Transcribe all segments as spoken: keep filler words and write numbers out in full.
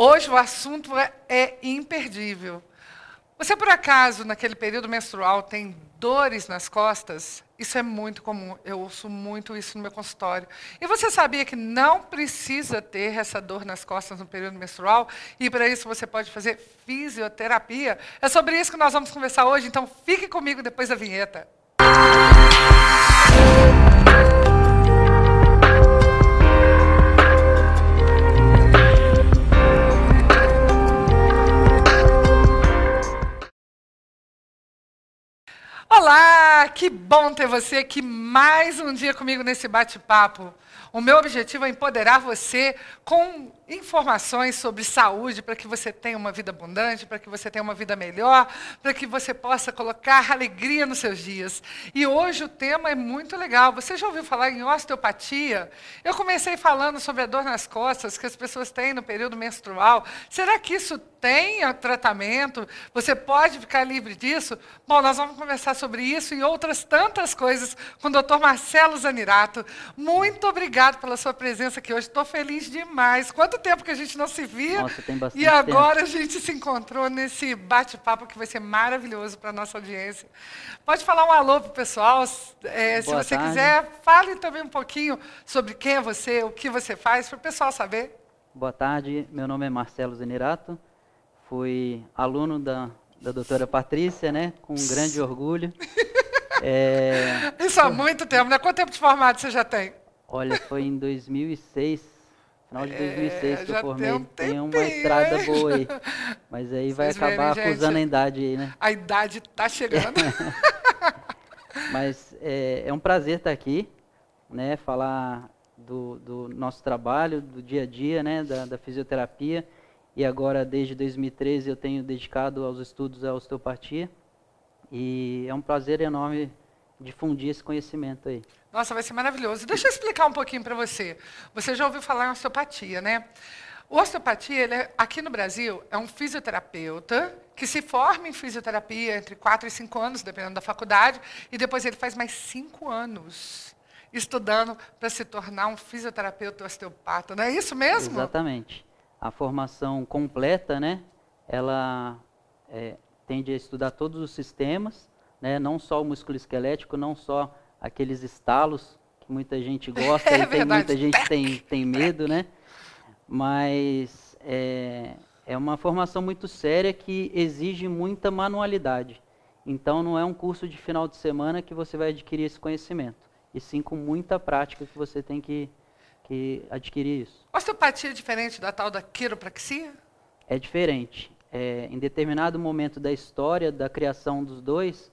Hoje o assunto é, é imperdível. Você, por acaso, naquele período menstrual, tem dores nas costas? Isso é muito comum. Eu ouço muito isso no meu consultório. E você sabia que não precisa ter essa dor nas costas no período menstrual? E para isso você pode fazer fisioterapia? É sobre isso que nós vamos conversar hoje, então fique comigo depois da vinheta. Olá, que bom ter você aqui mais um dia comigo nesse bate-papo. O meu objetivo é empoderar você com informações sobre saúde para que você tenha uma vida abundante, para que você tenha uma vida melhor, para que você possa colocar alegria nos seus dias. E hoje o tema é muito legal. Você já ouviu falar em osteopatia? Eu comecei falando sobre a dor nas costas que as pessoas têm no período menstrual. Será que isso tem tratamento? Você pode ficar livre disso? Bom, nós vamos conversar sobre isso e outras tantas coisas com o doutor Marcelo Zanirato. Muito obrigado pela sua presença aqui hoje. Estou feliz demais. Quanto tempo que a gente não se via. Nossa, tem bastante tempo. E agora a gente se encontrou nesse bate-papo que vai ser maravilhoso para a nossa audiência. Pode falar um alô para o pessoal, é, se você quiser. Fale também um pouquinho sobre quem é você, o que você faz, para o pessoal saber. Boa tarde, meu nome é Marcelo Zanirato. Fui aluno da, da doutora Patrícia, né? Com grande orgulho. É... Isso há muito tempo, né? Quanto tempo de formado você já tem? Olha, foi em dois mil e seis, final de dois mil e seis é, que eu formei. Um tempinho, tem uma estrada boa aí. Mas aí vocês vai acabar verem, acusando gente, a idade aí, né? A idade tá chegando. Mas é, é um prazer estar aqui, né? Falar do, do nosso trabalho, do dia a dia, né? Da, da fisioterapia. E agora, desde dois mil e treze, eu tenho dedicado aos estudos da osteopatia. E é um prazer enorme difundir esse conhecimento aí. Nossa, vai ser maravilhoso. Deixa eu explicar um pouquinho para você. Você já ouviu falar em osteopatia, né? O osteopatia, ele é, aqui no Brasil, é um fisioterapeuta que se forma em fisioterapia entre quatro e cinco anos, dependendo da faculdade, e depois ele faz mais cinco anos estudando para se tornar um fisioterapeuta osteopata. Não é isso mesmo? Exatamente. A formação completa, né, ela é, tende a estudar todos os sistemas, né, não só o músculo esquelético, não só aqueles estalos que muita gente gosta, é e tem, muita gente tem, tem medo, né, mas é, é uma formação muito séria que exige muita manualidade. Então não é um curso de final de semana que você vai adquirir esse conhecimento, e sim com muita prática que você tem que... e adquirir isso. Osteopatia é diferente da tal da quiropraxia? É diferente. É, em determinado momento da história, da criação dos dois,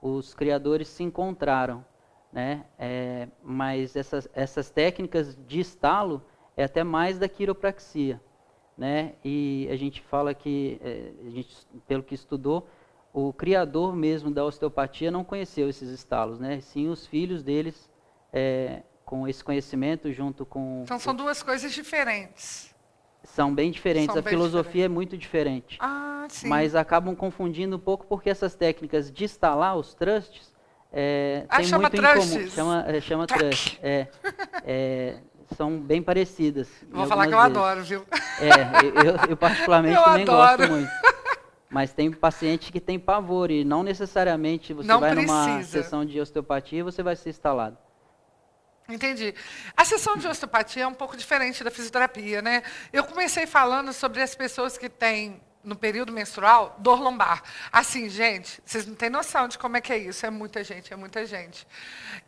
os criadores se encontraram, né? É, mas essas, essas técnicas de estalo é até mais da quiropraxia, né? E a gente fala que, é, a gente, pelo que estudou, o criador mesmo da osteopatia não conheceu esses estalos, né? Sim, os filhos deles... É, com esse conhecimento junto com... Então são duas coisas diferentes. São bem diferentes, são a bem filosofia diferente. É muito diferente. Ah, sim. Mas acabam confundindo um pouco porque essas técnicas de instalar os trustes... É, ah, tem chama muito trustes. Em comum. Chama, é, chama trust. É, é, são bem parecidas. Vou falar que eu vezes. Adoro, viu? É, eu, eu particularmente eu também adoro. Gosto muito. Mas tem paciente que tem pavor e não necessariamente você não vai precisa. Numa sessão de osteopatia e você vai ser instalado. Entendi. A sessão de osteopatia é um pouco diferente da fisioterapia, né? Eu comecei falando sobre as pessoas que têm, no período menstrual, dor lombar. Assim, gente, vocês não têm noção de como é que é isso. É muita gente, é muita gente.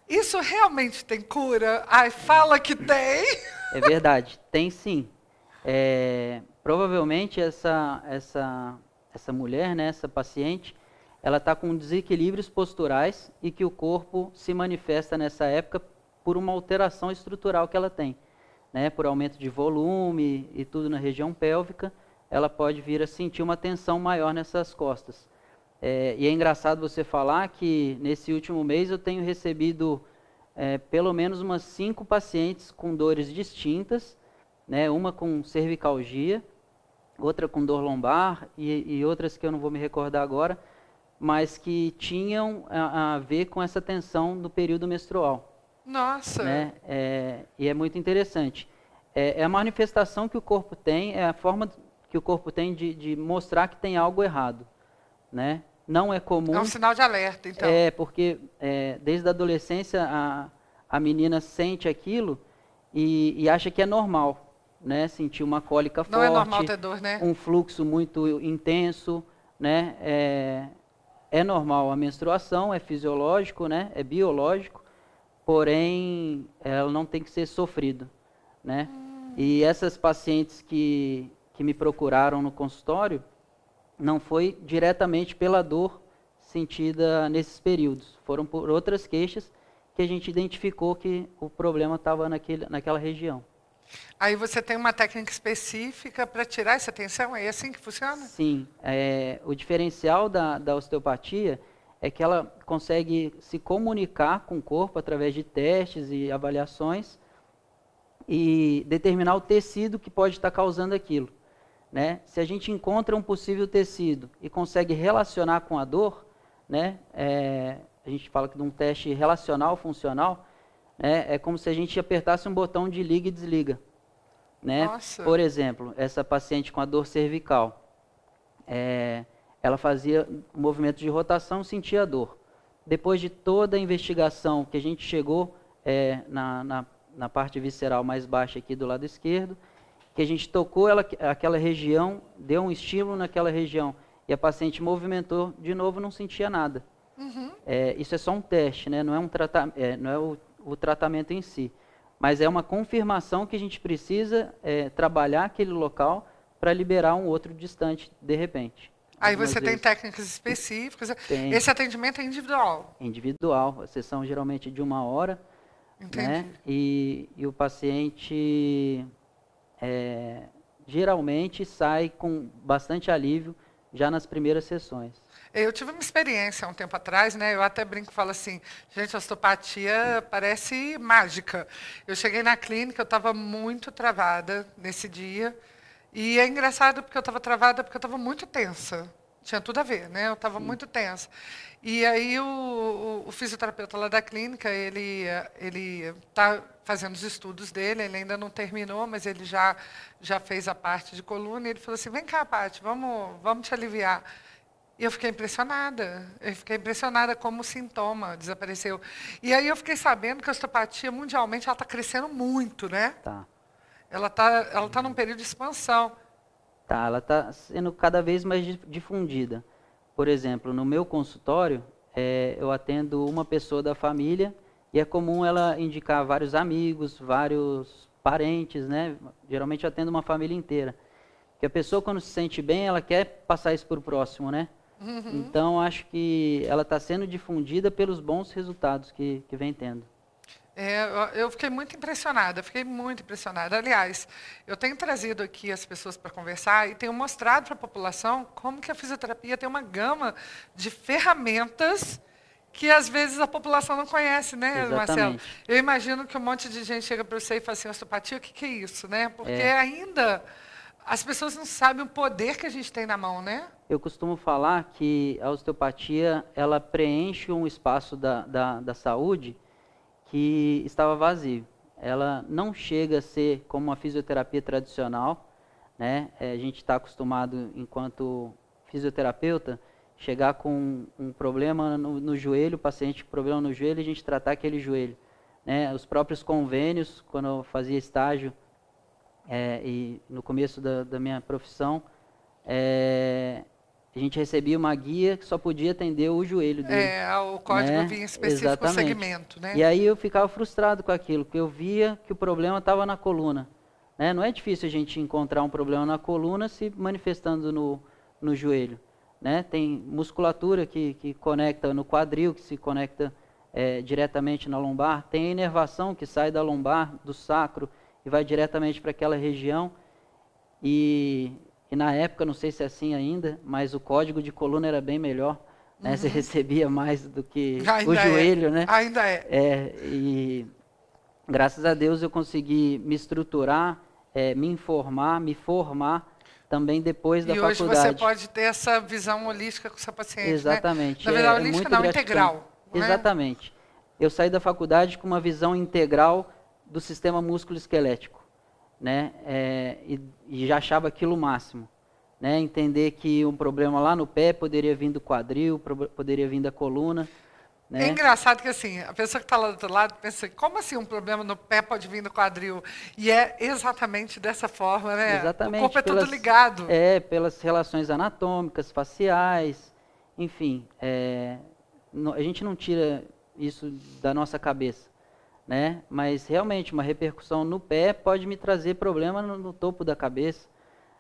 Isso realmente tem cura? Ai, fala que tem! É verdade, tem sim. É, provavelmente essa, essa, essa mulher, né, essa paciente... ela está com desequilíbrios posturais e que o corpo se manifesta nessa época... por uma alteração estrutural que ela tem, né? Por aumento de volume e tudo na região pélvica, ela pode vir a sentir uma tensão maior nessas costas. É, e é engraçado você falar que nesse último mês eu tenho recebido é, pelo menos umas cinco pacientes com dores distintas, né? Uma com cervicalgia, outra com dor lombar e, e outras que eu não vou me recordar agora, mas que tinham a, a ver com essa tensão do período menstrual. Nossa! Né? É, e é muito interessante. É, é a manifestação que o corpo tem, é a forma que o corpo tem de, de mostrar que tem algo errado, né? Não é comum. É um sinal de alerta, então. É, porque é, desde a adolescência a, a menina sente aquilo e, e acha que é normal, né? Sentir uma cólica forte. Não é normal ter dor, né? Um fluxo muito intenso, né? É, é normal a menstruação, é fisiológico, né? É biológico, porém ela não tem que ser sofrida, né? Hum. E essas pacientes que, que me procuraram no consultório, não foi diretamente pela dor sentida nesses períodos. Foram por outras queixas que a gente identificou que o problema estava naquela região. Aí você tem uma técnica específica para tirar essa tensão? É assim que funciona? Sim. É, o diferencial da, da osteopatia é que ela consegue se comunicar com o corpo através de testes e avaliações e determinar o tecido que pode estar causando aquilo. Né? Se a gente encontra um possível tecido e consegue relacionar com a dor, né? É, a gente fala que de um teste relacional funcional, né? É como se a gente apertasse um botão de liga e desliga, né? Por exemplo, essa paciente com a dor cervical, é, ela fazia um movimento de rotação, sentia a dor. Depois de toda a investigação que a gente chegou é, na, na, na parte visceral mais baixa aqui do lado esquerdo, que a gente tocou ela, aquela região, deu um estímulo naquela região, e a paciente movimentou, de novo não sentia nada. Uhum. É, isso é só um teste, né? Não é, um trata é, não é o, o tratamento em si, mas é uma confirmação que a gente precisa é, trabalhar aquele local para liberar um outro distante, de repente. Aí você vezes. Tem técnicas específicas. Tem. Esse atendimento é individual? Individual, a sessão geralmente é de uma hora. Entendi. Né? E, e o paciente... É, geralmente sai com bastante alívio já nas primeiras sessões. Eu tive uma experiência há um tempo atrás, né? Eu até brinco e falo assim, gente, a osteopatia parece mágica. Eu cheguei na clínica, eu estava muito travada nesse dia. E é engraçado porque eu estava travada porque eu estava muito tensa. Tinha tudo a ver, né? Eu estava muito tensa. E aí o, o, o fisioterapeuta lá da clínica, ele ele está fazendo os estudos dele, ele ainda não terminou, mas ele já já fez a parte de coluna, e ele falou assim, vem cá, Paty, vamos, vamos te aliviar. E eu fiquei impressionada, eu fiquei impressionada como o sintoma desapareceu. E aí eu fiquei sabendo que a osteopatia mundialmente está crescendo muito, né? Tá. Ela está ela tá num período de expansão. Tá, ela está sendo cada vez mais difundida. Por exemplo, no meu consultório, é, eu atendo uma pessoa da família e é comum ela indicar vários amigos, vários parentes, né? Geralmente eu atendo uma família inteira. Porque a pessoa, quando se sente bem, ela quer passar isso para o próximo, né? Uhum. Então, acho que ela está sendo difundida pelos bons resultados que, que vem tendo. É, eu fiquei muito impressionada, fiquei muito impressionada. Aliás, eu tenho trazido aqui as pessoas para conversar e tenho mostrado para a população como que a fisioterapia tem uma gama de ferramentas que, às vezes, a população não conhece, né, exatamente. Marcelo? Eu imagino que um monte de gente chega para você e fala assim, osteopatia, o que, que é isso, né? Porque é. ainda as pessoas não sabem o poder que a gente tem na mão, né? Eu costumo falar que a osteopatia, ela preenche um espaço da, da, da saúde que estava vazio. Ela não chega a ser como uma fisioterapia tradicional, né? É, a gente está acostumado, enquanto fisioterapeuta, chegar com um problema no, no joelho, o paciente com problema no joelho, a gente tratar aquele joelho, né? Os próprios convênios, quando eu fazia estágio é, e no começo da, da minha profissão, é, a gente recebia uma guia que só podia atender o joelho dele. É, o código, né? Vinha específico, exatamente. O segmento, né? E aí eu ficava frustrado com aquilo, porque eu via que o problema estava na coluna, né? Não é difícil a gente encontrar um problema na coluna se manifestando no, no joelho, né? Tem musculatura que, que conecta no quadril, que se conecta é, diretamente na lombar, tem a inervação que sai da lombar, do sacro, e vai diretamente para aquela região. E... E na época, não sei se é assim ainda, mas o código de coluna era bem melhor, né? Uhum. Você recebia mais do que ainda o joelho, é. né? Ainda é. é. E graças a Deus eu consegui me estruturar, é, me informar, me formar também depois e da faculdade. E hoje você pode ter essa visão holística com o seu paciente, exatamente. Né? Na verdade, é, holística é não, gratificante. Integral. Não é? Exatamente. Eu saí da faculdade com uma visão integral do sistema músculo-esquelético. Né? É, e, e já achava aquilo o máximo. né, entender que um problema lá no pé poderia vir do quadril, poderia vir da coluna. Né? É engraçado que assim, a pessoa que está lá do outro lado pensa, como assim um problema no pé pode vir do quadril? E é exatamente dessa forma, né? Exatamente, o corpo é pelas, tudo ligado. É, pelas relações anatômicas, faciais, enfim. É, no, a gente não tira isso da nossa cabeça, né? Mas realmente uma repercussão no pé pode me trazer problema no, no topo da cabeça,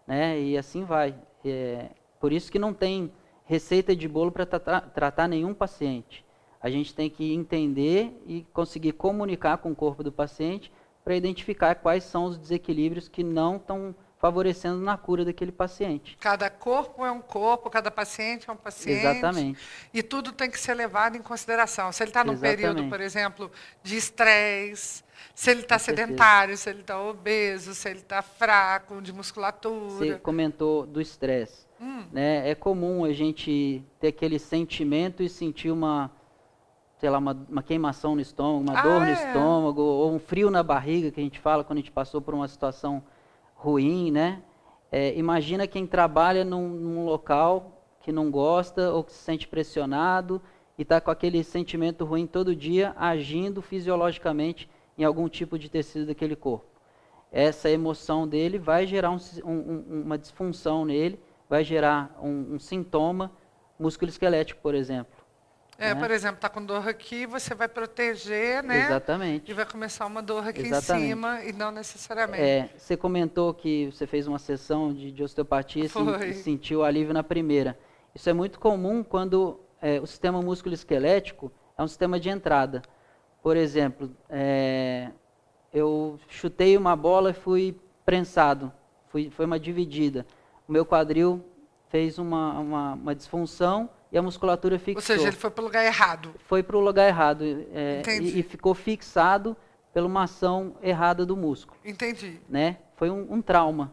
né? E assim vai. É, por isso que não tem receita de bolo para tra tratar nenhum paciente. A gente tem que entender e conseguir comunicar com o corpo do paciente para identificar quais são os desequilíbrios que não estão favorecendo na cura daquele paciente. Cada corpo é um corpo, cada paciente é um paciente. Exatamente. E tudo tem que ser levado em consideração. Se ele está num período, por exemplo, de estresse, se ele está sedentário, se ele está obeso, se ele está fraco, de musculatura. Você comentou do estresse. Hum. Né? É comum a gente ter aquele sentimento e sentir uma... sei lá, uma, uma queimação no estômago, uma ah, dor no é. estômago, ou um frio na barriga, que a gente fala quando a gente passou por uma situação ruim, né? É, imagina quem trabalha num, num local que não gosta ou que se sente pressionado e está com aquele sentimento ruim todo dia, agindo fisiologicamente em algum tipo de tecido daquele corpo. Essa emoção dele vai gerar um, um, uma disfunção nele, vai gerar um, um sintoma musculoesquelético, por exemplo. É, né? Por exemplo, está com dor aqui, você vai proteger, né? Exatamente. E vai começar uma dor aqui Exatamente. em cima e não necessariamente. É, você comentou que você fez uma sessão de, de osteopatia e sentiu alívio na primeira. Isso é muito comum quando é, o sistema músculo-esquelético é um sistema de entrada. Por exemplo, é, eu chutei uma bola e fui prensado, fui, foi uma dividida. O meu quadril fez uma, uma, uma disfunção. E a musculatura fixou. Ou seja, ele foi para o lugar errado. Foi para o lugar errado. É, e, e ficou fixado pela uma ação errada do músculo. Entendi. Né? Foi um, um trauma.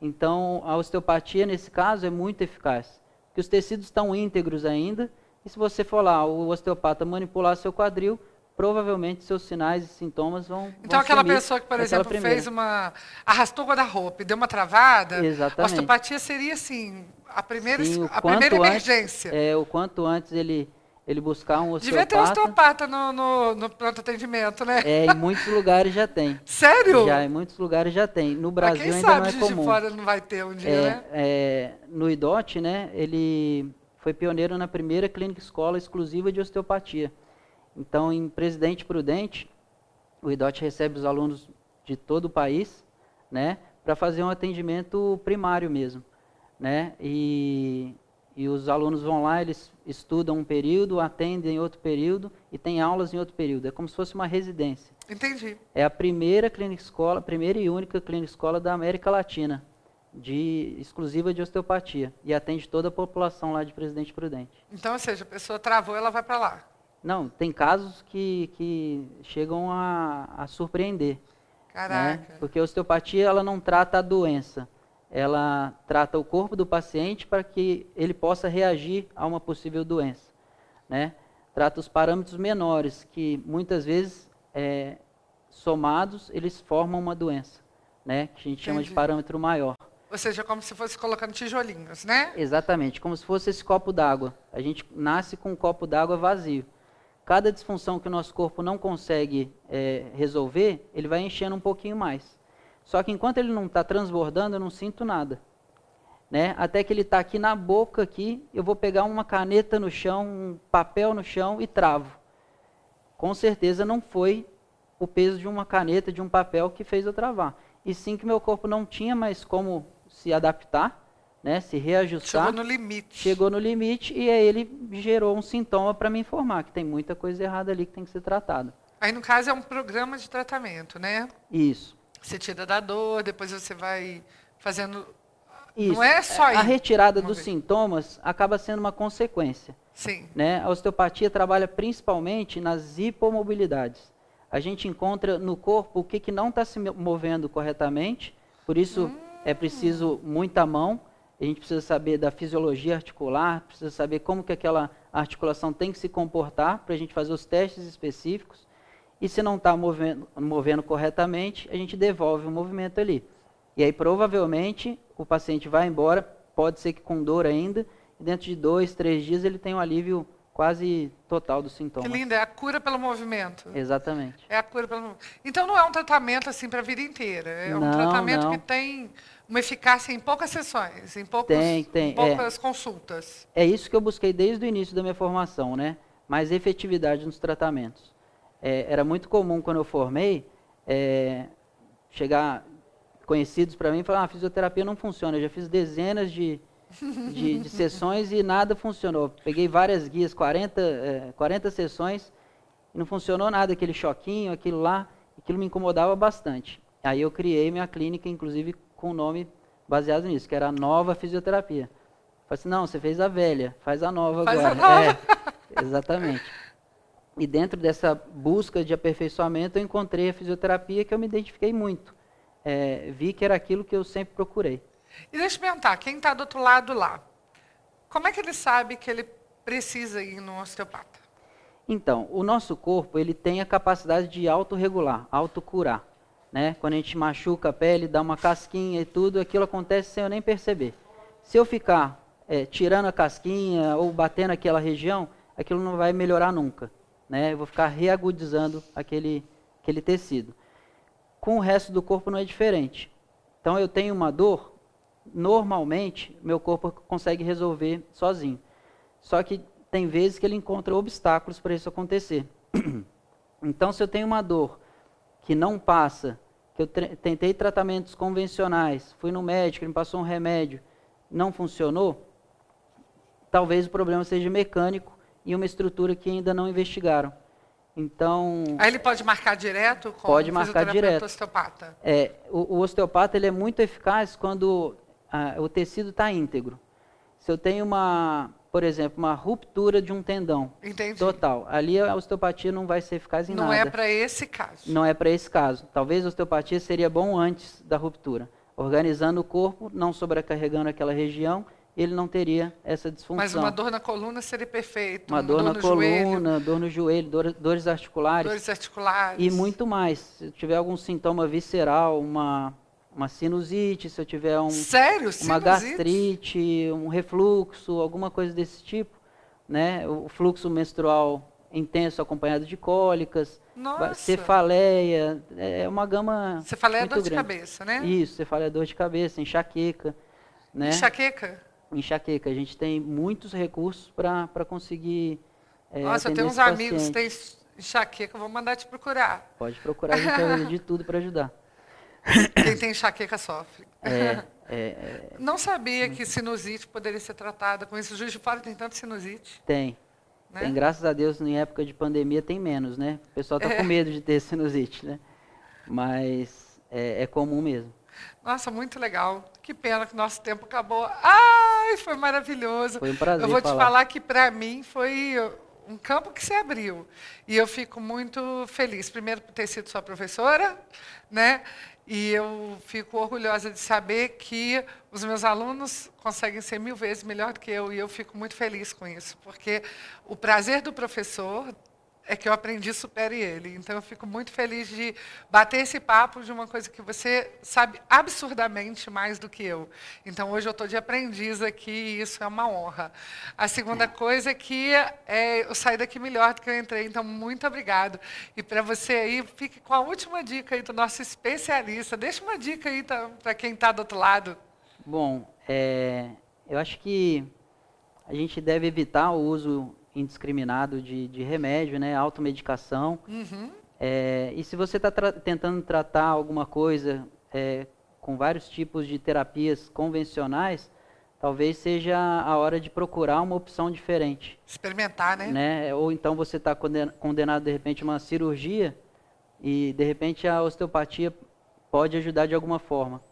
Então, a osteopatia, nesse caso, é muito eficaz. Porque os tecidos estão íntegros ainda. E se você for lá, o osteopata manipular seu quadril, provavelmente seus sinais e sintomas vão Então, vão aquela pessoa que, por exemplo, primeira. fez uma... arrastou o guarda-roupa e deu uma travada, Exatamente. a osteopatia seria, assim... A primeira, Sim, a primeira emergência. Antes, é, o quanto antes ele, ele buscar um osteopata. Devia ter um osteopata no, no, no pronto atendimento, né? É, em muitos lugares já tem. Sério? Já, em muitos lugares já tem. No Brasil ainda não é comum. Quem sabe de fora não vai ter um dia, é, né? É, no I D O T, né, ele foi pioneiro na primeira clínica escola exclusiva de osteopatia. Então, em Presidente Prudente, o I D O T recebe os alunos de todo o país, né, para fazer um atendimento primário mesmo. Né? E, e os alunos vão lá, eles estudam um período, atendem outro período e têm aulas em outro período. É como se fosse uma residência. Entendi. É a primeira clínica escola, primeira e única clínica escola da América Latina, de, exclusiva de osteopatia. E atende toda a população lá de Presidente Prudente. Então, ou seja, a pessoa travou, ela vai para lá. Não, tem casos que, que chegam a, a surpreender. Caraca. Né? Porque a osteopatia ela não trata a doença. Ela trata o corpo do paciente para que ele possa reagir a uma possível doença, né? Trata os parâmetros menores, que muitas vezes, é, somados, eles formam uma doença, né? Que a gente Entendi. chama de parâmetro maior. Ou seja, como se fosse colocando tijolinhos, né? Exatamente, como se fosse esse copo d'água. A gente nasce com um copo d'água vazio. Cada disfunção que o nosso corpo não consegue, é, resolver, ele vai enchendo um pouquinho mais. Só que enquanto ele não está transbordando, eu não sinto nada. Né? Até que ele está aqui na boca, aqui, eu vou pegar uma caneta no chão, um papel no chão e travo. Com certeza não foi o peso de uma caneta, de um papel que fez eu travar. E sim que meu corpo não tinha mais como se adaptar, né? Se reajustar. Chegou no limite. Chegou no limite e aí ele gerou um sintoma para me informar que tem muita coisa errada ali que tem que ser tratada. Aí no caso é um programa de tratamento, né? Isso. Você tira da dor, depois você vai fazendo... Isso. Não é só isso. A retirada dos vez. sintomas acaba sendo uma consequência. Sim. Né? A osteopatia trabalha principalmente nas hipomobilidades. A gente encontra no corpo o que, que não está se movendo corretamente, por isso hum. é preciso muita mão, a gente precisa saber da fisiologia articular, precisa saber como que aquela articulação tem que se comportar para a gente fazer os testes específicos. E se não está movendo, movendo corretamente, a gente devolve o movimento ali. E aí, provavelmente, o paciente vai embora pode ser que com dor ainda, e dentro de dois, três dias ele tem um alívio quase total dos sintomas. Que lindo, é a cura pelo movimento. Exatamente. É a cura pelo movimento. Então não é um tratamento assim para a vida inteira, é não, um tratamento não. que tem uma eficácia em poucas sessões, em, poucos, tem, tem. em poucas é. consultas. É isso que eu busquei desde o início da minha formação, né? Mais efetividade nos tratamentos. É, era muito comum quando eu formei, é, chegar conhecidos para mim e falar, ah, a fisioterapia não funciona, eu já fiz dezenas de... De, de sessões e nada funcionou. Peguei várias guias, quarenta, eh, quarenta sessões, e não funcionou nada, aquele choquinho, aquilo lá, aquilo me incomodava bastante. Aí eu criei minha clínica, inclusive com o nome baseado nisso, que era a nova fisioterapia. Falei assim, não, você fez a velha, faz a nova faz agora. A nova. É, exatamente. E dentro dessa busca de aperfeiçoamento, eu encontrei a fisioterapia que eu me identifiquei muito. É, vi que era aquilo que eu sempre procurei. E deixa eu perguntar, quem está do outro lado lá, como é que ele sabe que ele precisa ir no osteopata? Então, o nosso corpo, ele tem a capacidade de autorregular, autocurar, né? Quando a gente machuca a pele, dá uma casquinha e tudo, aquilo acontece sem eu nem perceber. Se eu ficar é, tirando a casquinha ou batendo aquela região, aquilo não vai melhorar nunca, né? Eu vou ficar reagudizando aquele, aquele tecido. Com o resto do corpo não é diferente. Então, eu tenho uma dor... Normalmente, meu corpo consegue resolver sozinho. Só que tem vezes que ele encontra obstáculos para isso acontecer. Então, se eu tenho uma dor que não passa, que eu tentei tratamentos convencionais, fui no médico, ele me passou um remédio, não funcionou, talvez o problema seja mecânico e uma estrutura que ainda não investigaram. Então, aí ele pode marcar direto com pode marcar direto. Osteopata? É, o, o osteopata ele é muito eficaz quando ah, o tecido está íntegro. Se eu tenho uma, por exemplo, uma ruptura de um tendão Entendi. total, ali a osteopatia não vai ser eficaz em não nada. Não é para esse caso. Não é para esse caso. Talvez a osteopatia seria bom antes da ruptura. Organizando o corpo, não sobrecarregando aquela região, ele não teria essa disfunção. Mas uma dor na coluna seria perfeito. Uma, uma dor, dor na no coluna, joelho. dor no joelho, dor, dores articulares. Dores articulares. E muito mais. Se eu tiver algum sintoma visceral, uma, uma sinusite, se eu tiver um, Sério? uma gastrite, um refluxo, alguma coisa desse tipo, né? O fluxo menstrual intenso acompanhado de cólicas, Nossa. cefaleia, é uma gama Cefaleia é dor grande. de cabeça, né? Isso, cefaleia é dor de cabeça, enxaqueca. Né? Enxaqueca? Enxaqueca. A gente tem muitos recursos para conseguir é, Nossa, eu tenho uns amigos que têm enxaqueca, eu vou mandar te procurar. Pode procurar, a gente vai fazer de tudo para ajudar. Quem tem enxaqueca sofre. É, é, é, Não sabia que sinusite poderia ser tratada com isso. Juiz de Fora tem tanto sinusite. Tem. Né? Tem, graças a Deus, em época de pandemia tem menos, né? O pessoal está é. com medo de ter sinusite, né? Mas é, é comum mesmo. Nossa, muito legal. Que pena que nosso tempo acabou. Ai, foi maravilhoso. Foi um prazer. Eu vou te falar, falar que para mim foi um campo que se abriu. E eu fico muito feliz, primeiro por ter sido sua professora, né? E eu fico orgulhosa de saber que os meus alunos conseguem ser mil vezes melhor do que eu. E eu fico muito feliz com isso, porque o prazer do professor... é que eu aprendi, supere ele. Então, eu fico muito feliz de bater esse papo de uma coisa que você sabe absurdamente mais do que eu. Então, hoje eu estou de aprendiz aqui e isso é uma honra. A segunda é. coisa é que é, eu saí daqui melhor do que eu entrei. Então, muito obrigado. E para você aí, fique com a última dica aí do nosso especialista. Deixa uma dica aí para quem está do outro lado. Bom, é, eu acho que a gente deve evitar o uso... indiscriminado de, de remédio, né? Automedicação. Uhum. É, e se você está tra- tentando tratar alguma coisa é, com vários tipos de terapias convencionais, talvez seja a hora de procurar uma opção diferente. Experimentar, né? né? Ou então você está conden- condenado, de repente, a uma cirurgia e, de repente, a osteopatia pode ajudar de alguma forma,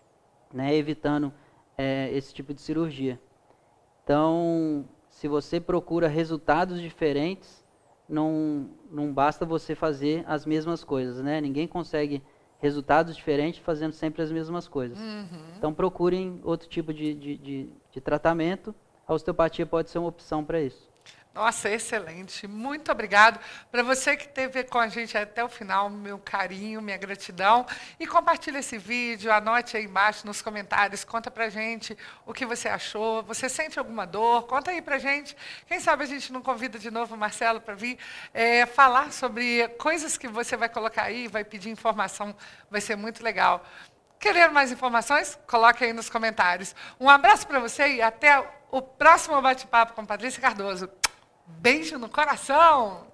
né? Evitando é, esse tipo de cirurgia. Então... se você procura resultados diferentes, não, não basta você fazer as mesmas coisas, né? Ninguém consegue resultados diferentes fazendo sempre as mesmas coisas. Uhum. Então, procurem outro tipo de, de, de, de tratamento. A osteopatia pode ser uma opção para isso. Nossa, excelente. Muito obrigado. Para você que esteve com a gente até o final, meu carinho, minha gratidão. E compartilha esse vídeo, anote aí embaixo nos comentários, conta para a gente o que você achou, você sente alguma dor, conta aí para a gente. Quem sabe a gente não convida de novo o Marcelo para vir é, falar sobre coisas que você vai colocar aí, vai pedir informação, vai ser muito legal. Querer mais informações? Coloque aí nos comentários. Um abraço para você e até o próximo bate-papo com Patrícia Cardoso. Beijo no coração!